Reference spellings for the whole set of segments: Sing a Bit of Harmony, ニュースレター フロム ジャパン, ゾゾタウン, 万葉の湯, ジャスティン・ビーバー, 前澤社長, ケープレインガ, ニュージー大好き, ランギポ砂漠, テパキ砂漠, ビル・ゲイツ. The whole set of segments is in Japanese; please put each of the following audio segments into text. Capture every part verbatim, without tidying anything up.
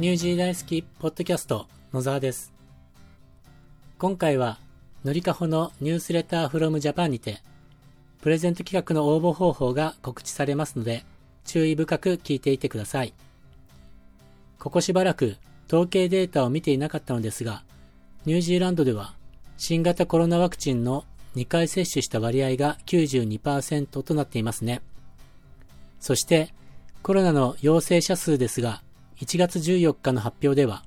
ニュージー大好きポッドキャスト野沢です。今回はのりかほのニュースレターフロムジャパンにてプレゼント企画の応募方法が告知されますので、注意深く聞いていてください。ここしばらく統計データを見ていなかったのですが、ニュージーランドでは新型コロナワクチンのにかい接種した割合が きゅうじゅうにパーセント となっていますね。そしてコロナの陽性者数ですが、いちがつじゅうよっかの発表では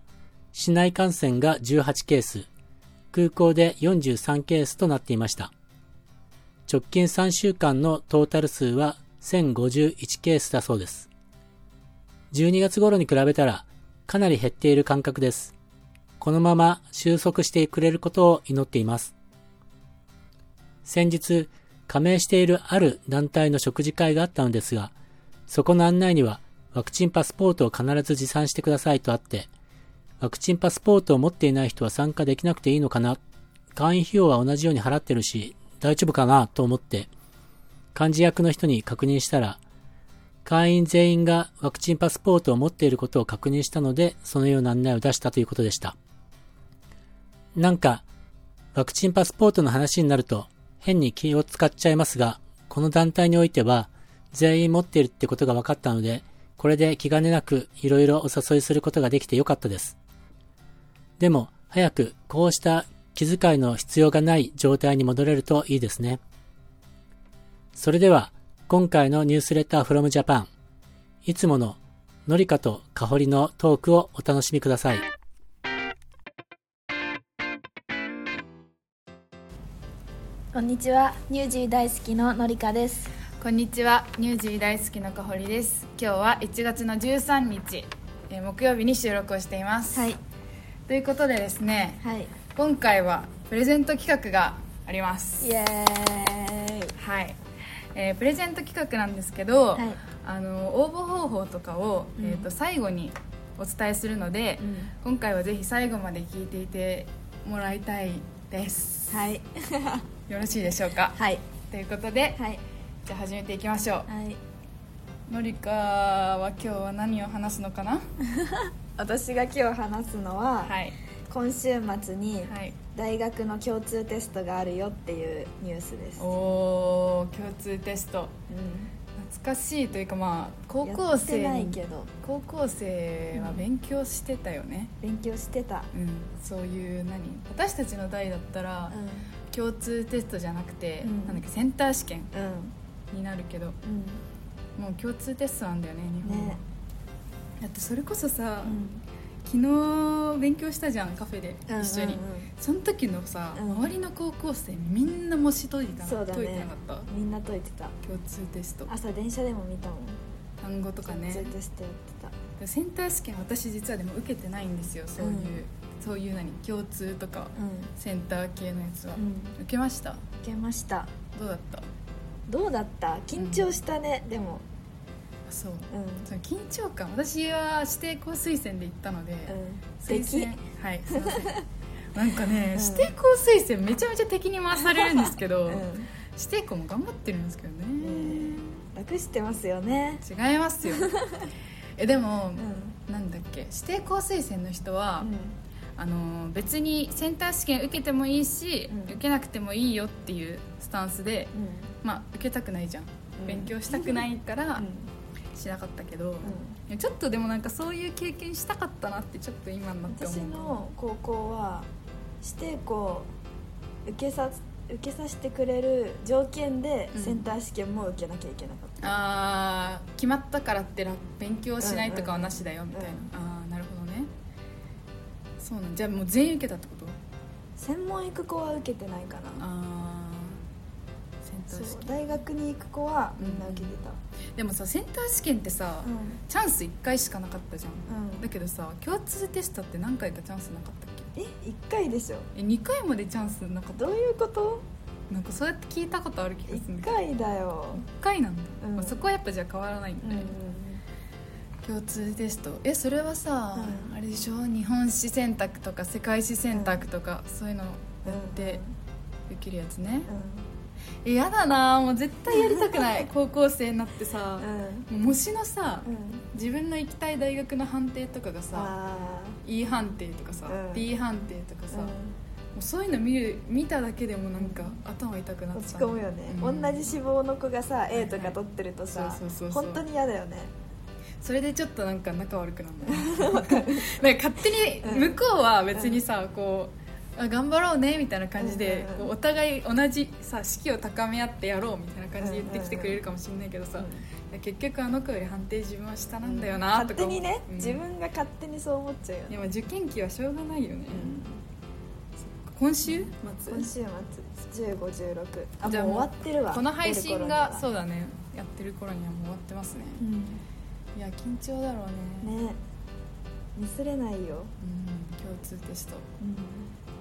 市内感染がじゅうはちケース、空港でよんじゅうさんケースとなっていました。直近さんしゅうかんのトータル数はせんごじゅういちケースだそうです。じゅうにがつ頃に比べたらかなり減っている感覚です。このまま収束してくれることを祈っています。先日加盟しているある団体の食事会があったのですが、そこの案内にはワクチンパスポートを必ず持参してくださいとあって、ワクチンパスポートを持っていない人は参加できなくていいのかな、会員費用は同じように払ってるし大丈夫かなと思って幹事役の人に確認したら、会員全員がワクチンパスポートを持っていることを確認したので、そのような案内を出したということでした。なんかワクチンパスポートの話になると変に気を使っちゃいますが、この団体においては全員持っているってことが分かったので、これで気兼ねなくいろいろお誘いすることができてよかったです。でも早くこうした気遣いの必要がない状態に戻れるといいですね。それでは今回のニュースレターフロムジャパン、いつもののりかとかほりのトークをお楽しみください。こんにちは、ニュージー大好きののりかです。こんにちは、ニュージー大好きのかほりです。今日はいちがつのじゅうさんにち、えー、木曜日に収録をしています、はい、ということでですね、はい、今回はプレゼント企画があります。イエーイ、はい、えー、プレゼント企画なんですけど、はい、あの応募方法とかを、うん、えーと、最後にお伝えするので、うん、今回はぜひ最後まで聞いていてもらいたいです、はい、よろしいでしょうか、はい、ということで、はい、じゃあ始めていきましょう、はい、のりかは今日は何を話すのかな私が今日話すのは、はい、今週末に大学の共通テストがあるよっていうニュースです。おー、共通テスト、うん、懐かしいというか、まあ高校生やってないけど、高校生は勉強してたよね、うん、勉強してた、うん、そういう何私たちの代だったら、うん、共通テストじゃなくて、うん、なんだっけセンター試験、うんになるけど、うん、もう共通テストなんだよね、日本は、ね、だってそれこそさ、うん、昨日勉強したじゃん、カフェで一緒に、うんうんうん、その時のさ、うん、周りの高校生みんな模試解いてた、そうだね、解いてなかった、みんな解いてた共通テスト、朝電車でも見たもん、単語とかね共通テストやってた。センター試験私実はでも受けてないんですよ、そういう、うん、そういう何共通とか、うん、センター系のやつは、うん、受けました受けました。どうだった？どうだった？緊張したね、うん、でもそう、うん、その緊張感、私は指定校推薦で行ったので、うん、推薦、はい、すいませんなんかね、うん、指定校推薦めちゃめちゃ敵に回されるんですけど、うん、指定校も頑張ってるんですけどね、えー、楽してますよね。違いますよえでも、うん、なんだっけ、指定校推薦の人は、うん、あの別にセンター試験受けてもいいし、うん、受けなくてもいいよっていうスタンスで、うん、まあ、受けたくないじゃん、うん、勉強したくないからしなかったけど、うん、ちょっとでもなんかそういう経験したかったなってちょっと今になって思う。私の高校は指定校受けさ、受けさせてくれる条件でセンター試験も受けなきゃいけなかった、うん、あー、決まったからって勉強しないとかはなしだよみたいな、うんうんうん、あー、なるほどね。そうなんじゃあもう全員受けたってこと？専門行く子は受けてないかな。あー、そう大学に行く子はみんな受けてた、うん、でもさセンター試験ってさ、うん、チャンスいっかいしかなかったじゃん、うん、だけどさ共通テストって何回かチャンスなかったっけ？えいっかいでしょ。えにかいまでチャンスなかった。どういうこと？なんかそうやって聞いたことある気がする。いっかいだよ。いっかいなんだ、うん、まあ、そこはやっぱじゃあ変わらないんだね、うんうん、共通テスト。えそれはさ、うん、あれでしょ、日本史選択とか世界史選択とか、うん、そういうのやってできるやつね、うんうん。え、やだな、もう絶対やりたくない高校生になってさ、うん、模試のさ、うん、自分の行きたい大学の判定とかがさ、うん、E 判定とかさ、うん、B 判定とかさ、うん、もうそういうの 見る、見ただけでもなんか頭痛くなってた、落ち込むよね、うん、同じ志望の子がさ A とか取ってるとさ、はいはい、そうそうそうそう、本当に嫌だよね。それでちょっとなんか仲悪くなるんだよなんか勝手に向こうは別にさ、うん、こう頑張ろうねみたいな感じで、うんうんうん、お互い同じさ士気を高め合ってやろうみたいな感じで言ってきてくれるかもしれないけどさ、うんうんうん、結局あの子より判定自分は下なんだよな、うん、とか勝手にね、うん、自分が勝手にそう思っちゃうよね。いや、まあ、受験期はしょうがないよね、うん、今週末今週末じゅうご、じゅうろく、あ、もう終わってるわ、この配信がそうだね、やってる頃にはもう終わってますね、うん、いや緊張だろうね、ね、ミスれないよ、うん、共通テスト、うん、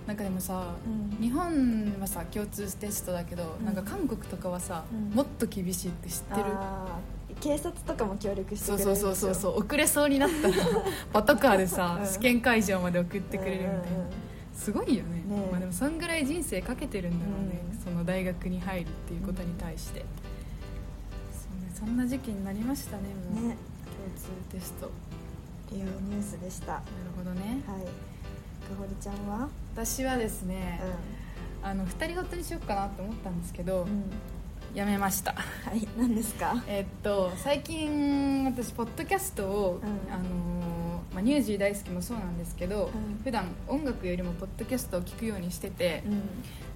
なんかでもさ、うん、日本はさ共通テストだけど、うん、なんか韓国とかはさ、うん、もっと厳しいって知ってる？あ、警察とかも協力してくれるんですよ。そうそうそうそう、遅れそうになったらパトカーでさ、うん、試験会場まで送ってくれるみたいな、うんうんうん、すごいよね、ね、まあ、でもそんぐらい人生かけてるんだろうね、うん、その大学に入るっていうことに対して、うん、そうね、そんな時期になりましたね、もうね、共通テストっていうニュースでした。なるほどね、はい。かほりちゃんは？私はですね、うん、あの二人ごとにしようかなと思ったんですけど、うん、やめました。はい、何ですか？えー、っと最近私ポッドキャストを、うん、あのまあ、ニュージー大好きもそうなんですけど、うん、普段音楽よりもポッドキャストを聞くようにしてて、うん、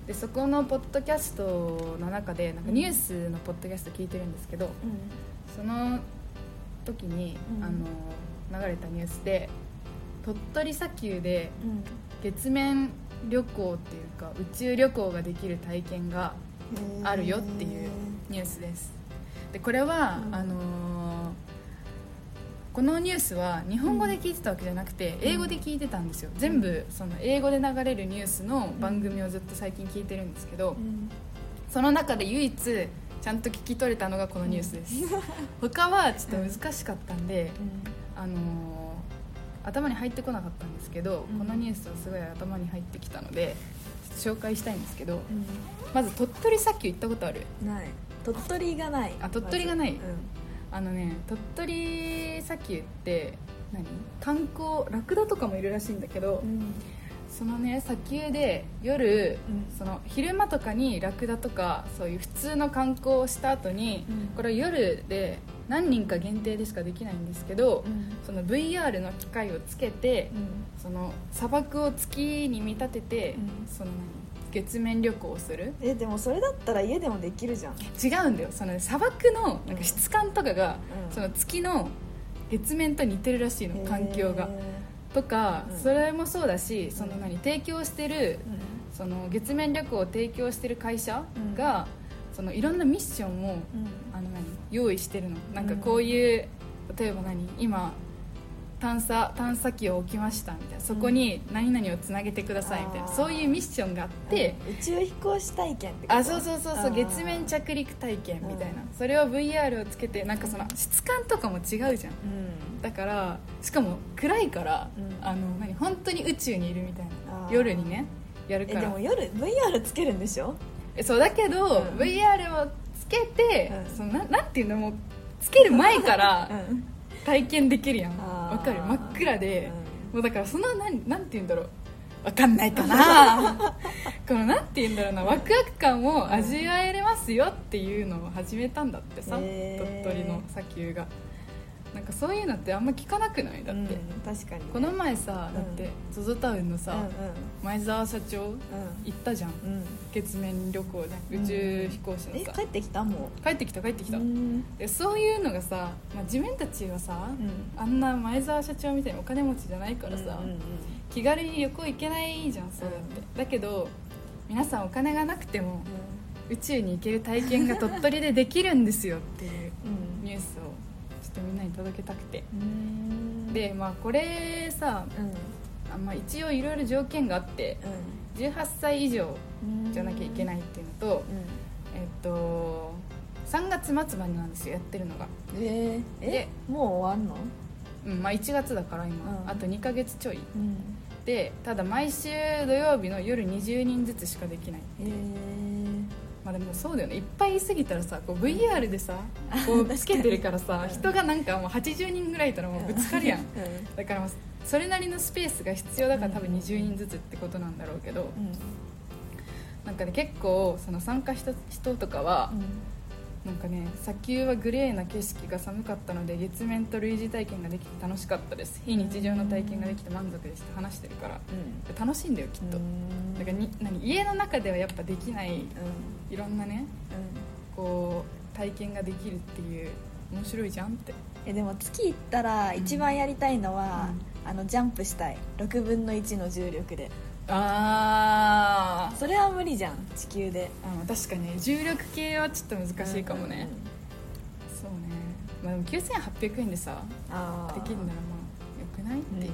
でそこのポッドキャストの中でなんかニュースのポッドキャスト聞いてるんですけど、うん、その時に、うん、あの流れたニュースで。鳥取砂丘で月面旅行っていうか宇宙旅行ができる体験があるよっていうニュースです。でこれは、うん、あのー、このニュースは日本語で聞いてたわけじゃなくて英語で聞いてたんですよ、うん、全部その英語で流れるニュースの番組をずっと最近聞いてるんですけど、うん、その中で唯一ちゃんと聞き取れたのがこのニュースです、うん、他はちょっと難しかったんで、うん、あのー頭に入ってこなかったんですけど、うん、このニュースはすごい頭に入ってきたので紹介したいんですけど、うん、まず鳥取砂丘行ったことある？ない。鳥取がない。あ、鳥取がない、まず、うん、あのね、鳥取砂丘って何？観光、ラクダとかもいるらしいんだけど、うん、そのね砂丘で夜、うん、その昼間とかにラクダとかそういう普通の観光をした後に、うん、これ夜で何人か限定でしかできないんですけど、うん、その ブイアール の機械をつけて、うん、その砂漠を月に見立てて、うん、その月面旅行をする。え、でもそれだったら家でもできるじゃん。違うんだよ、その砂漠のなんか質感とかが、うん、その月の月面と似てるらしいの、環境がとか、うん、それもそうだし、その何提供してる、うん、その月面旅行を提供してる会社が、うん、そのいろんなミッションを、うん、あの何用意してるの。なんかこういう、うん、例えば何今探査探査機を置きましたみたいな、そこに何々をつなげてくださいみたいな、うん、そういうミッションがあって、うん、宇宙飛行士体験ってこと。あ、そうそうそうそう、月面着陸体験みたいな、うん、それを ブイアール をつけて、なんかその質感とかも違うじゃん、うん、だからしかも暗いから、うん、あの何本当に宇宙にいるみたいな、夜にねやるから。え、でも夜 ブイアール つけるんでしょ？そうだけど、うん、ブイアール をつけて、うん、その な, なんていうのもうつける前から体験できるやん。わかる？真っ暗で、うん、もうだからそのな ん, なんていうんだろう、わかんないかなこのなんていうんだろうな、ワクワク感を味わえれますよっていうのを始めたんだってさ、うん、鳥取の砂丘が。なんかそういうのってあんま聞かなくない？だって、うん、確かにね、この前さ、だって、うん、ゾゾタウンのさ、うんうん、前澤社長、うん、行ったじゃん、うん、月面旅行で、宇宙飛行士のさ、うん、え、帰ってきた？もう帰ってきた帰ってきた、うん、でそういうのがさ、まあ、自分たちはさ、うん、あんな前澤社長みたいにお金持ちじゃないからさ、うんうんうん、気軽に旅行行けないじゃん、そうやって、うん、だけど皆さんお金がなくても、うん、宇宙に行ける体験が鳥取でできるんですよっていうニュースをみんなに届けたくて、うーん、で、まあ、これさ、うん、まあ、一応いろいろ条件があって、うん、じゅうはっさい以上じゃなきゃいけないっていうのと、うん、えっとさんがつ末までなんですよ、やってるのが。えー、え、もう終わんの？うん、まあ、いちがつだから今、うん、あとにかげつちょい、うん、でただ毎週土曜日の夜にじゅうにんずつしかできないっていう、えーまあ、でもそうだよね、いっぱい言いすぎたらさ、こう ブイアール でさこうつけてるからさ人がなんかもうはちじゅうにんぐらいいたらもうぶつかるやん、うん、だからそれなりのスペースが必要だから多分にじゅうにんずつってことなんだろうけど、うん、なんかね結構その参加した人とかは、うんなんかね、砂丘はグレーな景色が寒かったので月面と類似体験ができて楽しかったです、非日常の体験ができて満足でした、話してるから、うん、楽しいんだよきっと、うん、だからに何家の中ではやっぱできない、うん、いろんなね、うん、こう体験ができるっていう面白いじゃんって。えでも月行ったら一番やりたいのは、うん、あのジャンプしたい、ろくぶんのいちの重力で。あそれは無理じゃん地球で。あ確かに重力系はちょっと難しいかもね、うん、そうね、まあ、でもきゅうせんはっぴゃくえんでさあできるならまあよくないって、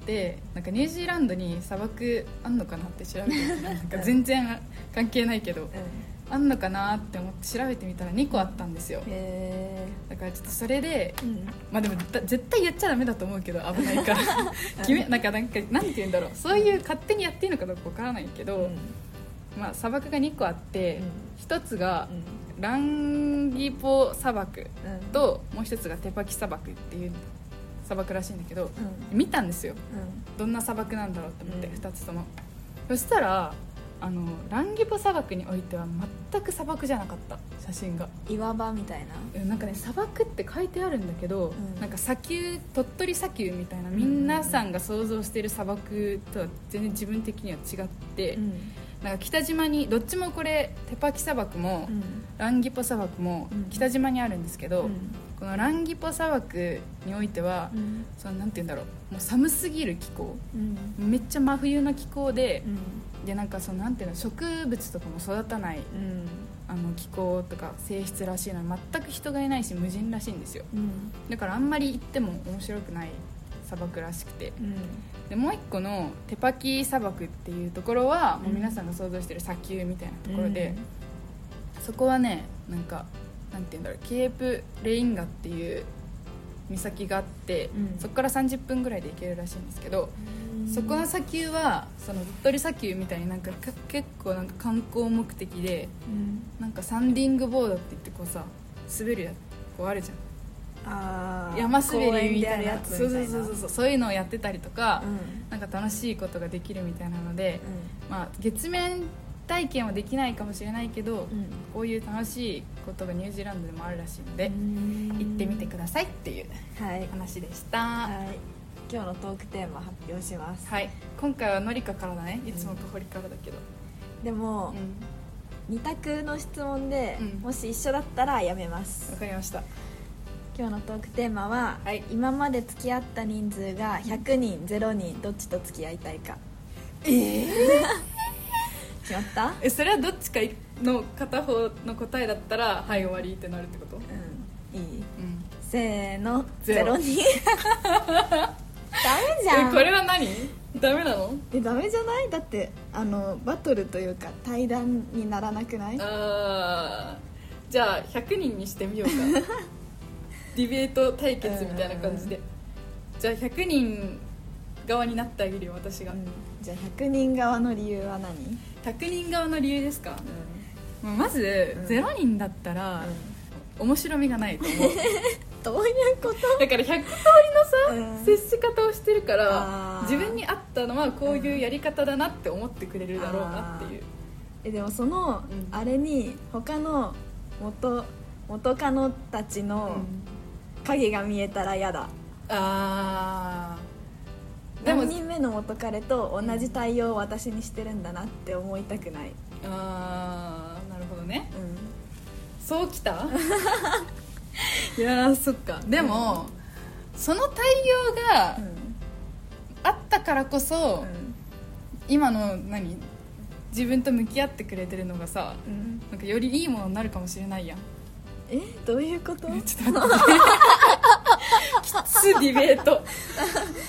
うん、でなんかニュージーランドに砂漠あんのかなって調べてみたらなんか全然関係ないけど、うん、あんのかなって思って調べてみたらにこあったんですよ。へー、だからちょっとそれで、うん、まあでも絶対やっちゃダメだと思うけど危ないから決めなんかなんかなんて言うんだろう、そういう勝手にやっていいのかどうかわからないけど、うん、まあ砂漠がにこあって、うん、ひとつがランギポ砂漠と、うん、もうひとつがテパキ砂漠っていう砂漠らしいんだけど、うん、見たんですよ、うん、どんな砂漠なんだろうと思って、うん、ふたつとも。そしたらあのランギポ砂漠においては全く砂漠じゃなかった、写真が岩場みたいな。なんかね砂漠って書いてあるんだけど、うん、なんか砂丘、鳥取砂丘みたいな皆さんが想像している砂漠とは全然自分的には違って、うん、なんか北島にどっちもこれテパキ砂漠も、うん、ランギポ砂漠も北島にあるんですけど、うん、このランギポ砂漠においては、うん、そのなんて言うんだろう、もう寒すぎる気候、うん、めっちゃ真冬の気候で、うん、でなんかそのなんていうの植物とかも育たない、うん、あの気候とか性質らしいのに全く人がいないし無人らしいんですよ、うん、だからあんまり行っても面白くない砂漠らしくて、うん、でもう一個のテパキ砂漠っていうところは、うん、もう皆さんが想像してる砂丘みたいなところで、うん、そこはねなんかなんていうんだろう、ケープレインガっていう岬があって、うん、そこからさんじゅっぷんぐらいで行けるらしいんですけど、うん、そこの砂丘はその鳥取砂丘みたいになんか結構なんか観光目的で、うん、なんかサンディングボードって言ってこうさ滑るやつこうあるじゃん、あ山滑りみたいなやつみたいな、そうそうそうそう、そういうのをやってたりとか、うん、なんか楽しいことができるみたいなので、うん、まあ月面体験はできないかもしれないけど、うん、こういう楽しいことがニュージーランドでもあるらしいので行ってみてくださいっていう話でした、はいはい、今日のトークテーマ発表します、はい、今回はのりかからだね、いつもとほりからだけど、うん、でも、うん、に択の質問で、うん、もし一緒だったらやめます。わかりました。今日のトークテーマは、はい、今まで付き合った人数がひゃくにん、ゼロにんどっちと付き合いたいか。えー決まった？えそれはどっちかの片方の答えだったらはい終わりってなるってこと？うん、いい、うん、せーのゼロにダメじゃん。えこれは何？ダメなの？えダメじゃない？だってあのバトルというか対談にならなくない？あじゃあひゃくにんにしてみようかディベート対決みたいな感じで、じゃあひゃくにん側になってあげるよ私が、うん、じゃあひゃくにん側の理由は何？ひゃくにん側の理由ですか、うん、まず、うん、ゼロにんだったら、うん、面白みがないと思うどういうこと？だからひゃく通りのさ、うん、接し方をしてるから自分に合ったのはこういうやり方だなって思ってくれるだろうなっていう、うん、えでもその、うん、あれに他の 元, 元カノたちの影が見えたら嫌だ、うん、あーよにんめの元彼と同じ対応を私にしてるんだなって思いたくない、うん、あーなるほどね、うん、そうきたいやーそっか。でも、うん、その対応があったからこそ、うん、今の何自分と向き合ってくれてるのがさ、うん、なんかよりいいものになるかもしれないやん。えどういうこと？ちょっと待ってきつディベート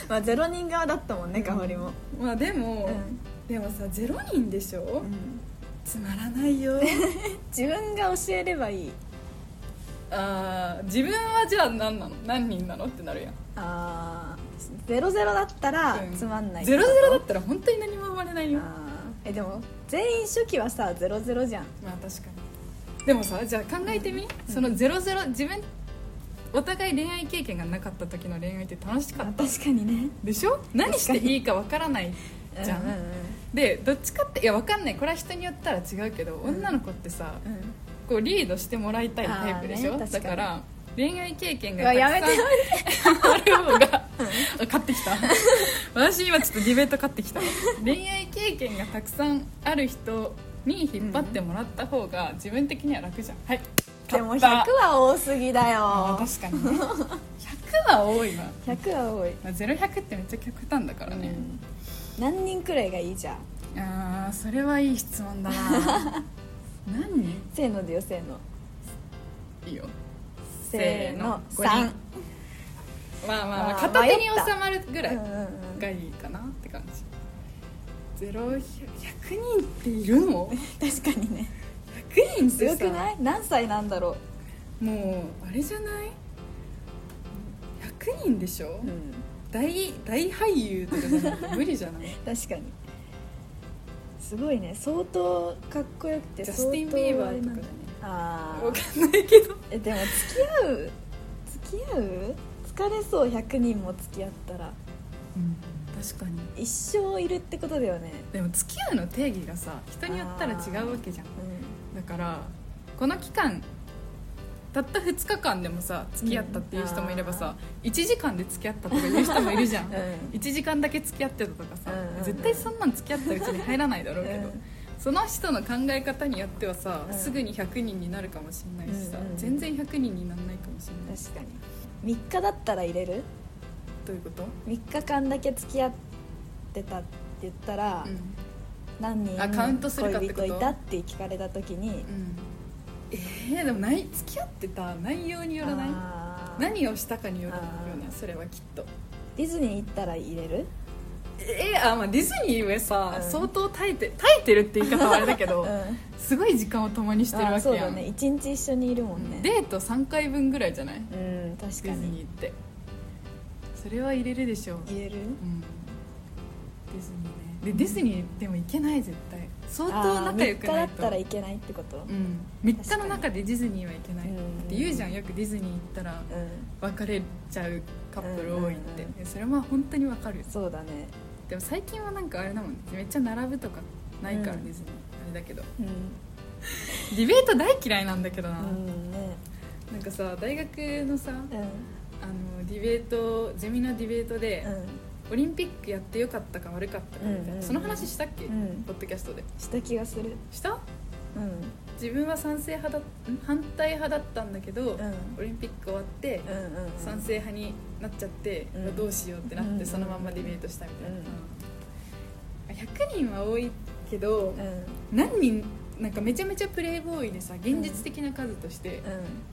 まあゼロにん側だったもんね、かほりも、うん、まあでも、うん、でもさゼロにんでしょ、うん、つまらないよ自分が教えればいい。あ自分はじゃあ何なの何人なのってなるやん。あゼロゼロだったらつまんない、うん、ゼロゼロだったら本当に何も生まれないよ。あえでも全員初期はさゼロゼロじゃん。まあ確かに。でもさ、じゃあ考えてみ、うん、そのゼロゼロ、自分お互い恋愛経験がなかった時の恋愛って楽しかった。確かにね。でしょ、何していいかわからないじゃん、うんうんうん、でどっちかって、いやわかんない、これは人によったら違うけど、うん、女の子ってさ、うん、こうリードしてもらいたいタイプでしょ、ね、だから恋愛経験がたくさんやめてある方が買ってきた私今ちょっとディベート買ってきた恋愛経験がたくさんある人に引っ張ってもらった方が自分的には楽じゃん、はい、でもひゃくは多すぎだよ、まあ、確かにねひゃくは多いわ、ひゃくは多い、まあ、ゼロひゃくってめっちゃ極端だからね、うん、何人くらいがいいじゃん。あーそれはいい質問だな何人？せーのでよ、せーの、いいよ、せーの、さん。まあまあ、まあ、片手に収まるぐらいがいいかなって感じ。ゼロ、ひゃくにんっているの？確かにね。ひゃくにんってさ、すごくない？何歳なんだろう。もうあれじゃない？ひゃくにんでしょ？うん、大、大俳優とかじゃなくて無理じゃない？確かに。すごいね、相当かっこよくて、ジャスティン・ビーバーとかだね。ああ、わかんないけどえでも付き合う付き合う疲れそう。ひゃくにんも付き合ったら、うん、確かに一生いるってことだよね。でも付き合うの定義がさ、人によったら違うわけじゃん、うん、だからこの期間たったふつかかんでもさ付き合ったっていう人もいればさ、うん、いちじかんで付き合ったとかいう人もいるじゃん、うん、いちじかんだけ付き合ってたとかさ、うんうんうん、絶対そんなん付き合ったうちに入らないだろうけど、うん、その人の考え方によってはさ、うん、すぐにひゃくにんになるかもしれないしさ、うんうんうん、全然ひゃくにんにならないかもしれないし。確かにみっかだったら入れる？どういうこと？みっかかんだけ付き合ってたって言ったら、うん、何人恋人いたって聞かれた時に、うん、えー、でもない付き合ってた内容によらない、何をしたかによるよね。それはきっとディズニー行ったら入れる？えー、あ、まあ、ディズニーはさ、うん、相当耐えて耐えてるって言い方はあれだけど、うん、すごい時間を共にしてるわけやん。そうだね、いちにち一緒にいるもんね。デートさんかいぶんぐらいじゃない？うん、確かに。ディズニーって、それは入れるでしょう。入れる、うん、ディズニーね。でディズニーでも行けない、絶対相当仲良くないと。みっかだったら行けないってこと、うん、みっかの中でディズニーは行けないって言うじゃん、よくディズニー行ったら別れちゃうカップル多いって、うんうんうん、それは本当に分かる。そうだね。でも最近はなんかあれだもん、めっちゃ並ぶとかないから、うん、ディズニーあれだけど、うん、ディベート大嫌いなんだけどな、うんね、なんかさ大学のさ、うん、あのディベートゼミのディベートで、うん、オリンピックやってよかったか悪かったかみたいな、うんうんうん、その話したっけ、うん、ポッドキャストでした気がする。した、うん、自分は賛成派だ反対派だったんだけど、うん、オリンピック終わって、うんうんうん、賛成派になっちゃって、うん、どうしようってなって、うん、そのままディベートしたみたいな、うんうん、ひゃくにんは多いけど、うん、何人なんかめちゃめちゃプレイボーイでさ現実的な数として、うん、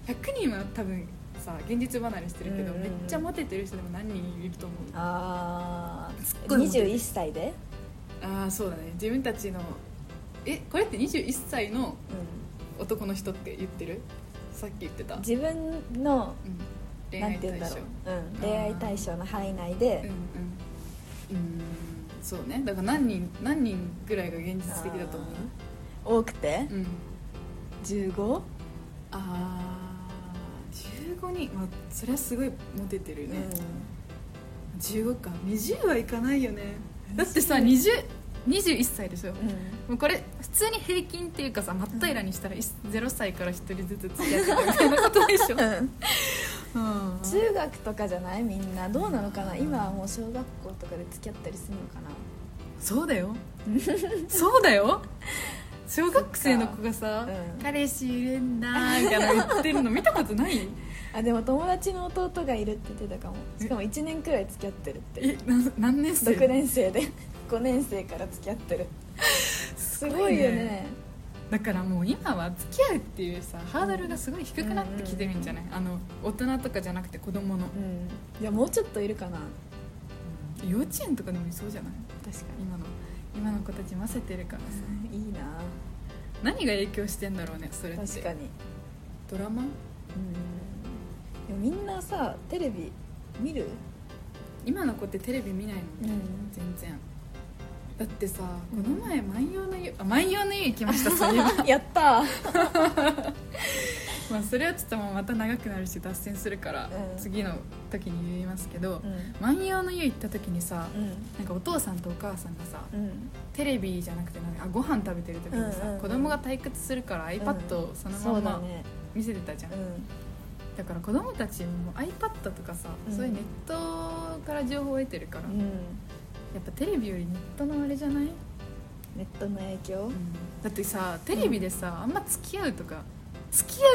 ひゃくにんは多分さ現実離れしてるけど、うんうん、めっちゃモテてる人でも何人いると思う？ああ、にじゅういっさいで？ああそうだね。自分たちのえこれってにじゅういっさいの男の人って言ってる？さっき言ってた自分の、うん、恋愛対象、うん、恋愛対象の範囲内で、うんうん、うん、そうね。だから何人何人ぐらいが現実的だと思う？多くて？うん、じゅうご？ ああ。じゅうごにん、まあ、それはすごいモテてるね、うん、じゅうごかにじゅうはいかないよね。だってさにじゅう にじゅういっさいでしょ、うん、もうこれ普通に平均っていうかさ、真っ平らにしたらゼロさいからひとりずつ付き合ってみたいなことでしょ、うんうん、中学とかじゃない？みんなどうなのかな、うん、今はもう小学校とかで付き合ったりするのかな。そうだよそうだよ、小学生の子がさ、うん、彼氏いるんだみたいな言ってるの見たことない？あ、でも友達の弟がいるって言ってたかも。しかもいちねんくらい付き合ってるって。え、何年生？ろくねん生でごねん生から付き合ってるすごいね、すごいよね。だからもう今は付き合うっていうさハードルがすごい低くなってきてるんじゃない、うんうんうん、あの大人とかじゃなくて子供の、うん、いやもうちょっといるかな、うん、幼稚園とかでもいそうじゃない？確かに今の今の子たち混ぜてるからさ、うん、いいな。何が影響してんだろうね、それって。確かにドラマ、うん、みんなさテレビ見る？今の子ってテレビ見ないのね、うん、全然。だってさ、この前万葉の湯、あ、万葉の湯行きましたそれやったまあそれはちょっともうまた長くなるし脱線するから、うん、次の時に言いますけど、うん、万葉の湯行った時にさ、うん、なんかお父さんとお母さんがさ、うん、テレビじゃなくてなんかご飯食べてる時にさ、うんうん、子供が退屈するから iPad をそのまま見せてたじゃん、うん、だから子供たちも iPad とかさ、うん、そういうネットから情報を得てるから、うん、やっぱテレビよりネットのあれじゃない？ネットの影響、うん、だってさテレビでさ、うん、あんま付き合うとか付き合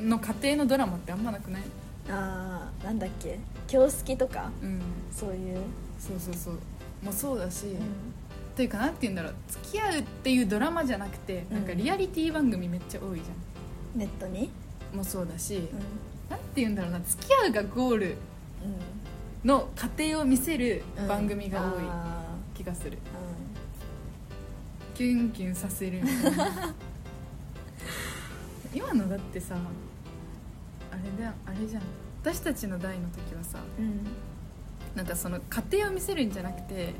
うの過程のドラマってあんまなくない？あー、なんだっけ、教好きとか、うん、そういうそうそうそうもうそうだし、うん、というかなんて言うんだろう、付き合うっていうドラマじゃなくて、うん、なんかリアリティ番組めっちゃ多いじゃん、ネットにもそうだし、うん、なんて言うんだろうな、付き合うがゴールの過程を見せる番組が多い気がする、うんうん、キュンキュンさせるみたいな今のだってさ、あれだ、あれじゃん、私たちの代の時はさ、うん、なんかその過程を見せるんじゃなくて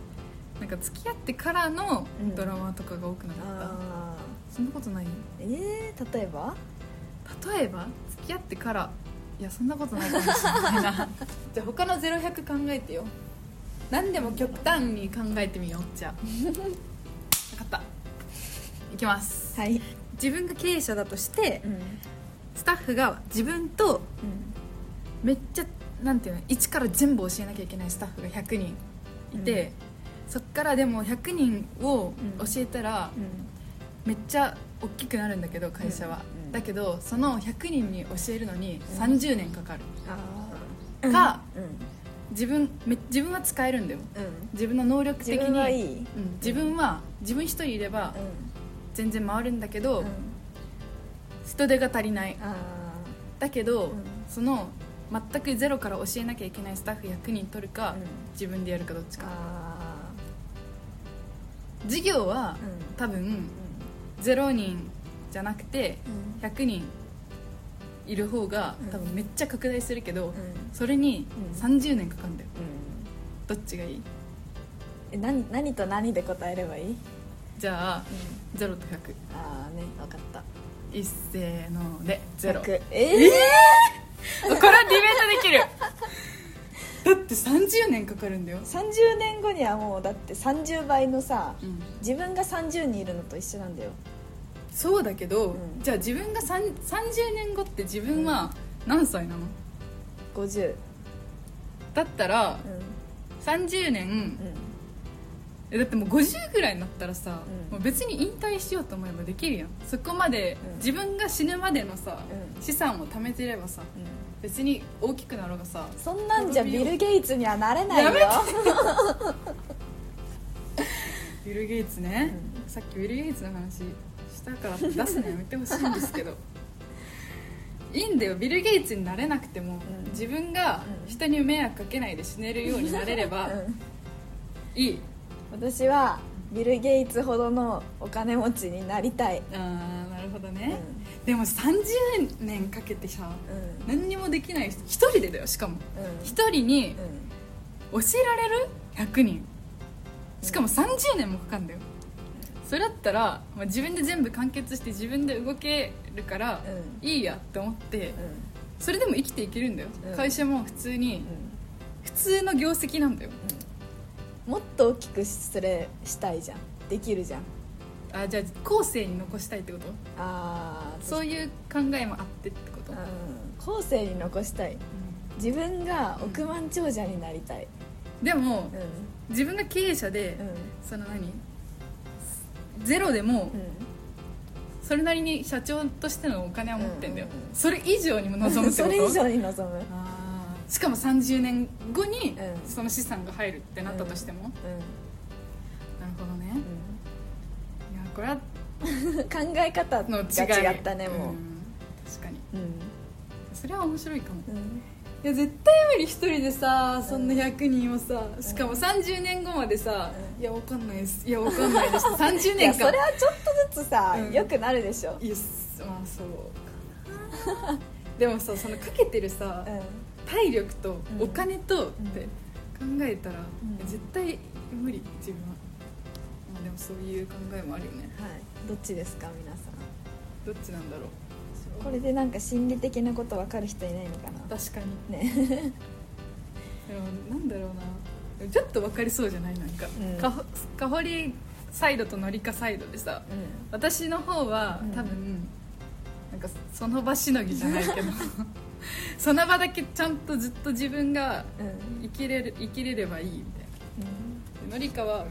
なんか付き合ってからのドラマとかが多くなかった、うん、あ、そんなことない？えー、例えば例えば付き合ってから、いやそんなことないかもしれないなじゃあ他のゼロひゃく考えてよ、何でも極端に考えてみよう。じゃあ分かった、いきます、はい、自分が経営者だとして、うん、スタッフが自分と、うん、めっちゃなんていうの、一から全部教えなきゃいけないスタッフがひゃくにんいて、うん、そっからでもひゃくにんを教えたら、うんうん、めっちゃ大きくなるんだけど会社は、うんうん、だけどそのひゃくにんに教えるのにさんじゅうねんかかる、うん、か、うんうん、自分め自分は使えるんだよ、うん、自分の能力的に自分はいい、うん、自分は自分一人いれば、うん、全然回るんだけど、うん、人手が足りない、あ、だけど、うん、その全くゼロから教えなきゃいけないスタッフひゃくにん取るか、うん、自分でやるかどっちか、あ、事業は、うん、多分、うん、ゼロにんじゃなくてひゃくにんいる方が多分めっちゃ拡大するけど、うん、それにさんじゅうねんかかるんだよ、うん、どっちがいい？え、何、何と何で答えればいい？じゃあ、うん、ゼロとひゃく。あーね、分かった。いっせーのでゼロ。ひゃく。えー、えー、これはディベートできるだってさんじゅうねんかかるんだよ。さんじゅうねんごにはもうだってさんじゅうばいのさ、うん、自分がさんじゅうにんいるのと一緒なんだよ。そうだけど、うん、じゃあ自分がさんじゅうねんごって自分は何歳なの？ごじゅうだったら、うん、さんじゅうねん、うん、だってもうごじゅうぐらいになったらさ、うん、もう別に引退しようと思えばできるやん。そこまで、うん、自分が死ぬまでのさ、うん、資産を貯めてればさ、うん、別に大きくなろうがさ、そんなんじゃビル・ゲイツにはなれないよビル・ゲイツね、うん、さっきビル・ゲイツの話したから出すのやめてほしいんですけどいいんだよ、ビル・ゲイツになれなくても、うん、自分が人に迷惑かけないで死ねるようになれればいい、うん、私はビル・ゲイツほどのお金持ちになりたい。あー、なるほどね、うん、でもさんじゅうねんかけてさ、うん、何にもできない人、一人でだよ、しかも、うん、一人に教えられるひゃくにん、しかもさんじゅうねんもかかるんだよ、うん、それだったら、まあ、自分で全部完結して自分で動けるから、うん、いいやって思って、うん、それでも生きていけるんだよ、うん、会社も普通に、うん、普通の業績なんだよ、うん、もっと大きくそれしたいじゃん、できるじゃん。あ、じゃあ後世に残したいってこと？あ、そういう考えもあってってこと？後世に残したい、うん、自分が億万長者になりたい、うん、でも、うん、自分が経営者で、うん、その何ゼロでも、うん、それなりに社長としてのお金は持ってんだよ、うんうんうん、それ以上にも望むってこと？それ以上に望む。あ、しかもさんじゅうねんごにその資産が入るってなったとしても、うんうんうん、なるほどね、うん、これは考え方の違いが違ったね、もう、うん、確かに、うん、それは面白いかも、うん、いや絶対無理、一人でさ、そんなひゃくにんをさ、うん、しかもさんじゅうねんごまでさ、うん、いやわかんないです、いやわかんないですさんじゅうねんかんいやそれはちょっとずつさ、うん、良くなるでしょ。いや、まあそうかなでもさ、そのかけてるさ、うん、体力とお金とって考えたら、うん、絶対無理、自分は。でもそういう考えもあるよね。はい。どっちですか皆さん。どっちなんだろう。これでなんか心理的なこと分かる人いないのかな。確かにね。でもなんだろうな、ちょっと分かりそうじゃない、なんか、うん、かかほりサイドとのりかサイドでさ、うん、私の方は多分、うん、なんかその場しのぎじゃないけどその場だけちゃんとずっと自分が生きれる、生きれればいいみたいな、うん、のりかはこう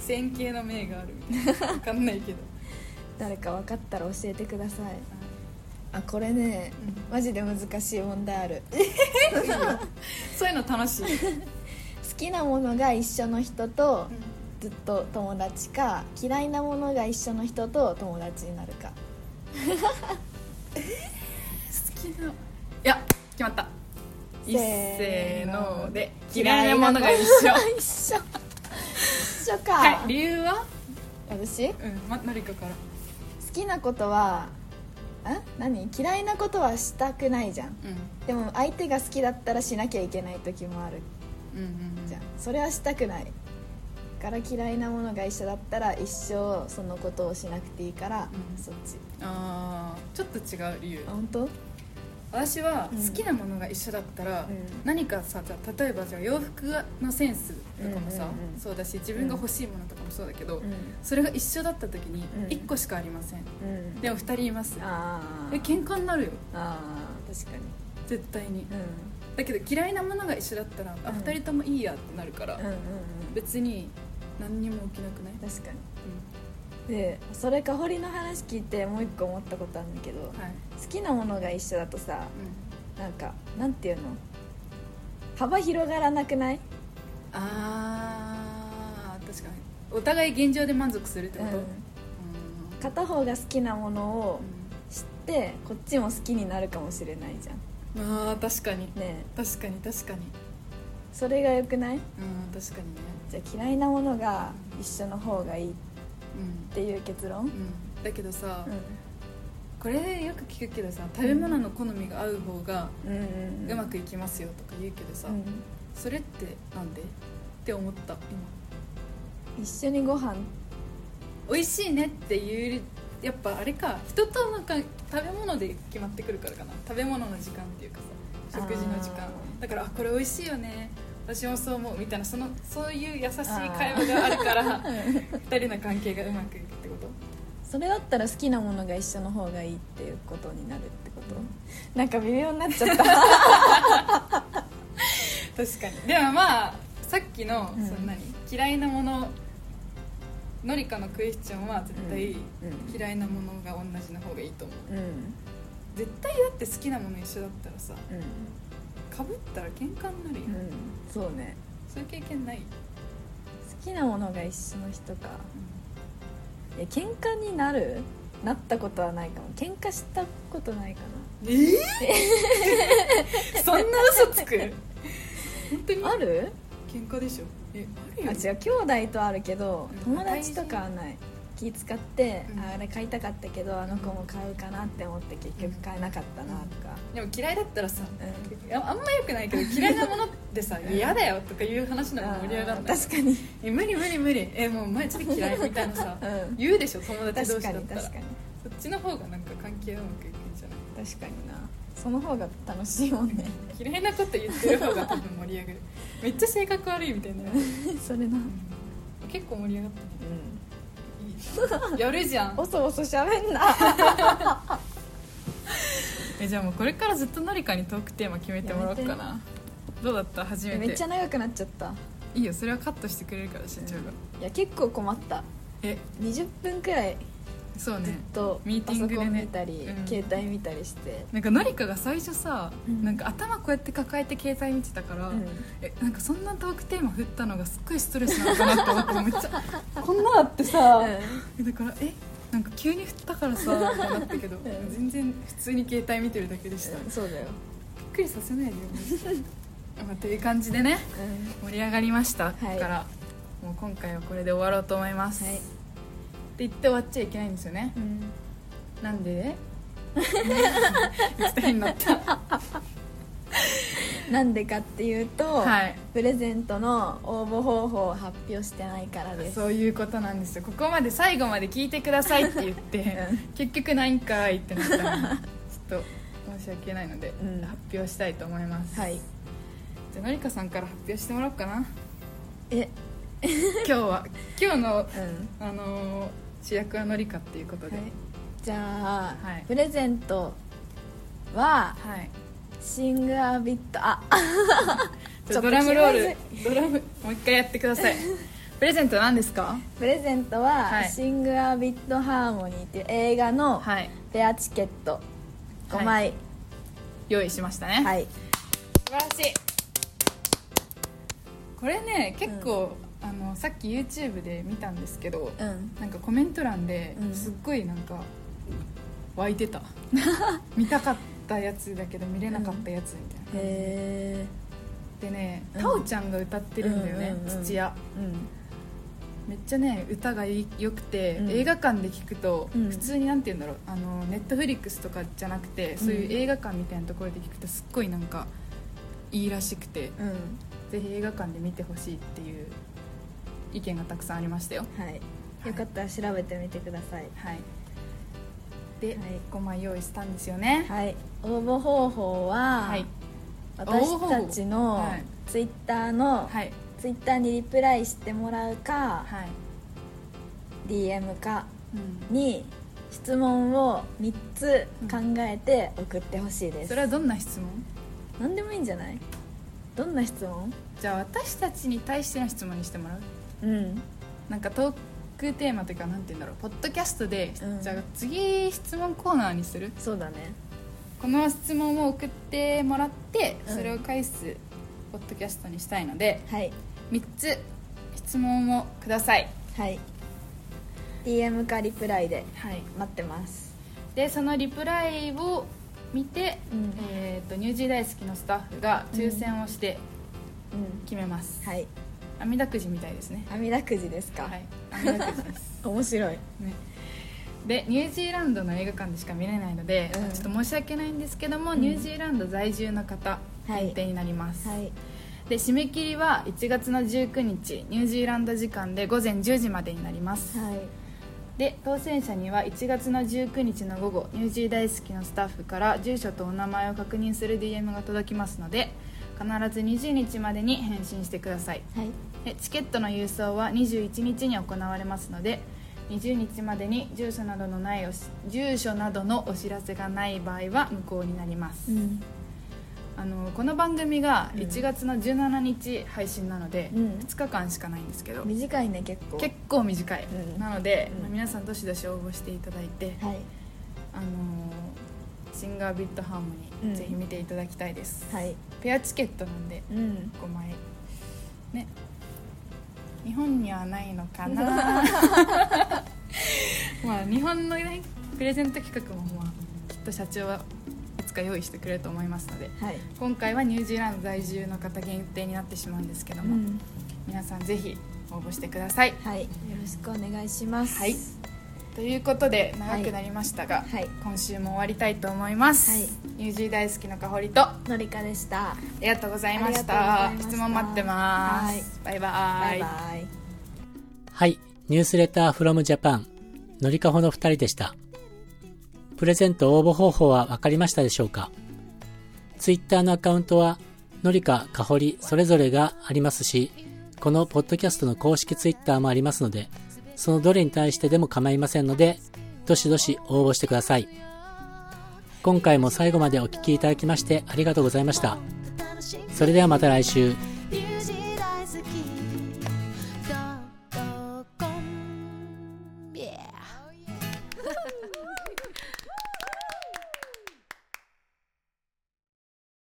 線形の銘があるみたいな、分かんないけど誰か分かったら教えてください。あ、これね、うん、マジで難しい問題あるそういうの楽しい好きなものが一緒の人と、うん、ずっと友達か、嫌いなものが一緒の人と友達になるか好きな…いや、決まった。いっせーので、嫌いなものが一緒一緒一緒か、はい、理由は私、うん、ま、のりかから。好きなことはあ、何、嫌いなことはしたくないじゃん、うん、でも相手が好きだったらしなきゃいけない時もある、うんうんうん、じゃん、それはしたくないから、嫌いなものが一緒だったら一生そのことをしなくていいから、うん、そっち。あー、ちょっと違う理由。あ、本当？私は好きなものが一緒だったら、うん、何かさ、じゃ例えばじゃ洋服のセンスとかもさ、うんうんうん、そうだし自分が欲しいものとかもそうだけど、うん、それが一緒だった時にいっこしかありません、うん、でもふたりいます、あえ喧嘩になるよ。あ、確かに絶対に、うん、だけど嫌いなものが一緒だったら、うん、あふたりともいいやってなるから、うんうんうん、別に何にも起きなくない？確かに、うんで、それかほりの話聞いてもう一個思ったことあるんだけど、はい、好きなものが一緒だとさ、うん、なんかなんていうの、幅広がらなくない？あー、確かに。お互い現状で満足するってこと、うんうん、片方が好きなものを知って、うん、こっちも好きになるかもしれないじゃん。あー、確かに、ね、確かに確かに、それが良くない？うん、確かにね。じゃあ嫌いなものが一緒の方がいいっていう結論、うん、だけどさ、うん、これよく聞くけどさ、食べ物の好みが合う方がうまくいきますよとか言うけどさ、うん、それってなんでって思った。今一緒にご飯美味しいねっていう、やっぱあれか、人となんか食べ物で決まってくるからかな。食べ物の時間っていうかさ、食事の時間だから、あ、これ美味しいよね、私もそう思うみたいな、そのそういう優しい会話があるから二人の関係がうまくいくってこと。それだったら好きなものが一緒の方がいいっていうことになるってこと、うん、なんか微妙になっちゃった確かに。でもまあさっきのそんなに、うん、嫌いなもの、のりかのクエスチョンは絶対嫌いなものが同じの方がいいと思う、うん、絶対だって好きなもの一緒だったらさ、うん、かぶったら喧嘩になるよ、うん、そうね。そういう経験ない？好きなものが一緒の人か、うん、いや喧嘩になる？なったことはないかも。喧嘩したことないかな。えー、そんな嘘つく本当にある？喧嘩でしょ。え、あるよ。あ、違う、兄弟とあるけど友達とかはない。気使って、うん、あれ買いたかったけどあの子も買うかなって思って結局買えなかったなとか、うん、でも嫌いだったらさ、うん、あ, あんま良くないけど嫌いなものってさ嫌だよとかいう話の方が盛り上がんない。確かに無理無理無理、えもう毎日嫌いみたいなさ、うん、言うでしょ友達同士だったら。確かに確かに、そっちの方がなんか関係うまくいくんじゃない？確かにな、その方が楽しいもんね嫌いなこと言ってる方が多分盛り上がるめっちゃ性格悪いみたいなそれな、うん、結構盛り上がったね、うんやるじゃん。おそおそ喋んなえ、じゃあもうこれからずっとのりかにトークテーマ決めてもらおうかな。どうだった初めて。めっちゃ長くなっちゃった。いいよ、それはカットしてくれるから社長が、うん、いや結構困った。えにじゅっぷんくらいそうねずっとミーティングでね、パソコン見たり、うん、携帯見たりして、なんかのりかが最初さ、うん、なんか頭こうやって抱えて携帯見てたから、うん、えなんかそんなトークテーマ振ったのがすっごいストレスなのかなって思ってめっちゃこんなあってさ、うん、だからえなんか急に振ったからさってなったけど、うん、全然普通に携帯見てるだけでした、うん、そうだよ。びっくりさせないでよまあという感じでね、うん、盛り上がりました、はい、からもう今回はこれで終わろうと思います、はい、って言って終わっちゃいけないんですよね、うん、なんで？行きたいになったなんでかっていうと、はい、プレゼントの応募方法を発表してないからです。そういうことなんですよ。ここまで最後まで聞いてくださいって言って、うん、結局ないんかいってなったのでちょっと申し訳ないので、うん、発表したいと思います、はい、じゃあのりかさんから発表してもらおうかな。え今日は今日の、うん、あの主役はのりかっていうことで、はい、じゃあ、はい、プレゼントは、はい、シングアビットあちょっとドラムロールドラムもう一回やってくださいプレゼントなんですか？プレゼントは、はい、シングアビットハーモニーっていう映画のペアチケットごまい、はい、用意しましたね。はい、素晴らしい。これね結構、うん、あのさっき YouTube で見たんですけど、うん、なんかコメント欄ですっごいなんか湧いてた見たかったやつだけど見れなかったやつみたいな、うん、へでね、うん、タオちゃんが歌ってるんだよね、うんうんうん、土屋、うん、めっちゃね歌が良くて、うん、映画館で聴くと、うん、普通になんて言うんだろう、あのネットフリックスとかじゃなくて、うん、そういう映画館みたいなところで聴くとすっごいなんかいいらしくて、うん、ぜひ映画館で見てほしいっていう意見がたくさんありましたよ、はいはい、よかったら調べてみてください。はいで、はい、ごまい用意したんですよね、はい、応募方法は、はい、私たちのツイッターの、はい、ツイッターにリプライしてもらうか、はい、ディーエム かに質問をみっつ考えて送ってほしいです、うん、それはどんな質問？何でもいいんじゃない？どんな質問？じゃあ私たちに対しての質問にしてもらう？うん、なんかトークテーマというかなんて言うんだろう、ポッドキャストで、うん、じゃあ次質問コーナーにする。そうだね。この質問を送ってもらって、うん、それを返すポッドキャストにしたいので、はい、みっつ質問をください。はい。ディーエム かリプライで待ってます。はい、でそのリプライを見て、うんえー、とニュージー大好きのスタッフが抽選をして決めます。うんうん、はい。あみだくじみたいですね。あみだくじですか。はい、あみだくじです面白い、ね、でニュージーランドの映画館でしか見れないので、うん、ちょっと申し訳ないんですけども、うん、ニュージーランド在住の方限定になります、はいはい、で締め切りはいちがつのじゅうくにちニュージーランド時間でごぜんじゅうじまでになります、はい、で当選者にはいちがつのじゅうくにちの午後ニュージー大好きのスタッフから住所とお名前を確認する ディーエム が届きますので必ずにじゅうにちまでに返信してください、はい、でチケットの郵送はにじゅういちにちに行われますのでにじゅうにちまでに住所などのない住所などのお知らせがない場合は無効になります、うん、あのこの番組がいちがつのじゅうしちにち配信なので、うん、ふつかかんしかないんですけど短いね。結構結構短い、うん、なので、うん、皆さんどしどし応募していただいて、はい、あのシンガービットハーモニー、うん、ぜひ見ていただきたいです、はい、ペアチケットなんで、うん、ごまいね。日本にはないのかなまあ日本の、ね、プレゼント企画も、まあ、きっと社長はいつか用意してくれると思いますので、はい、今回はニュージーランド在住の方限定になってしまうんですけども、うん、皆さんぜひ応募してください、はい、よろしくお願いします、はい、ということで長くなりましたが、はいはい、今週も終わりたいと思います、はい、ニュージー大好きのかほりとのりかでした。ありがとうございました。質問待ってます。バイバイ。バイバイ。はい、ニュースレター from Japan のりかほのふたりでした。プレゼント応募方法は分かりましたでしょうか？ Twitter のアカウントはのりかかほりそれぞれがありますし、このポッドキャストの公式 Twitter もありますので、そのどれに対してでも構いませんので、どしどし応募してください。今回も最後までお聞きいただきましてありがとうございました。それではまた来週。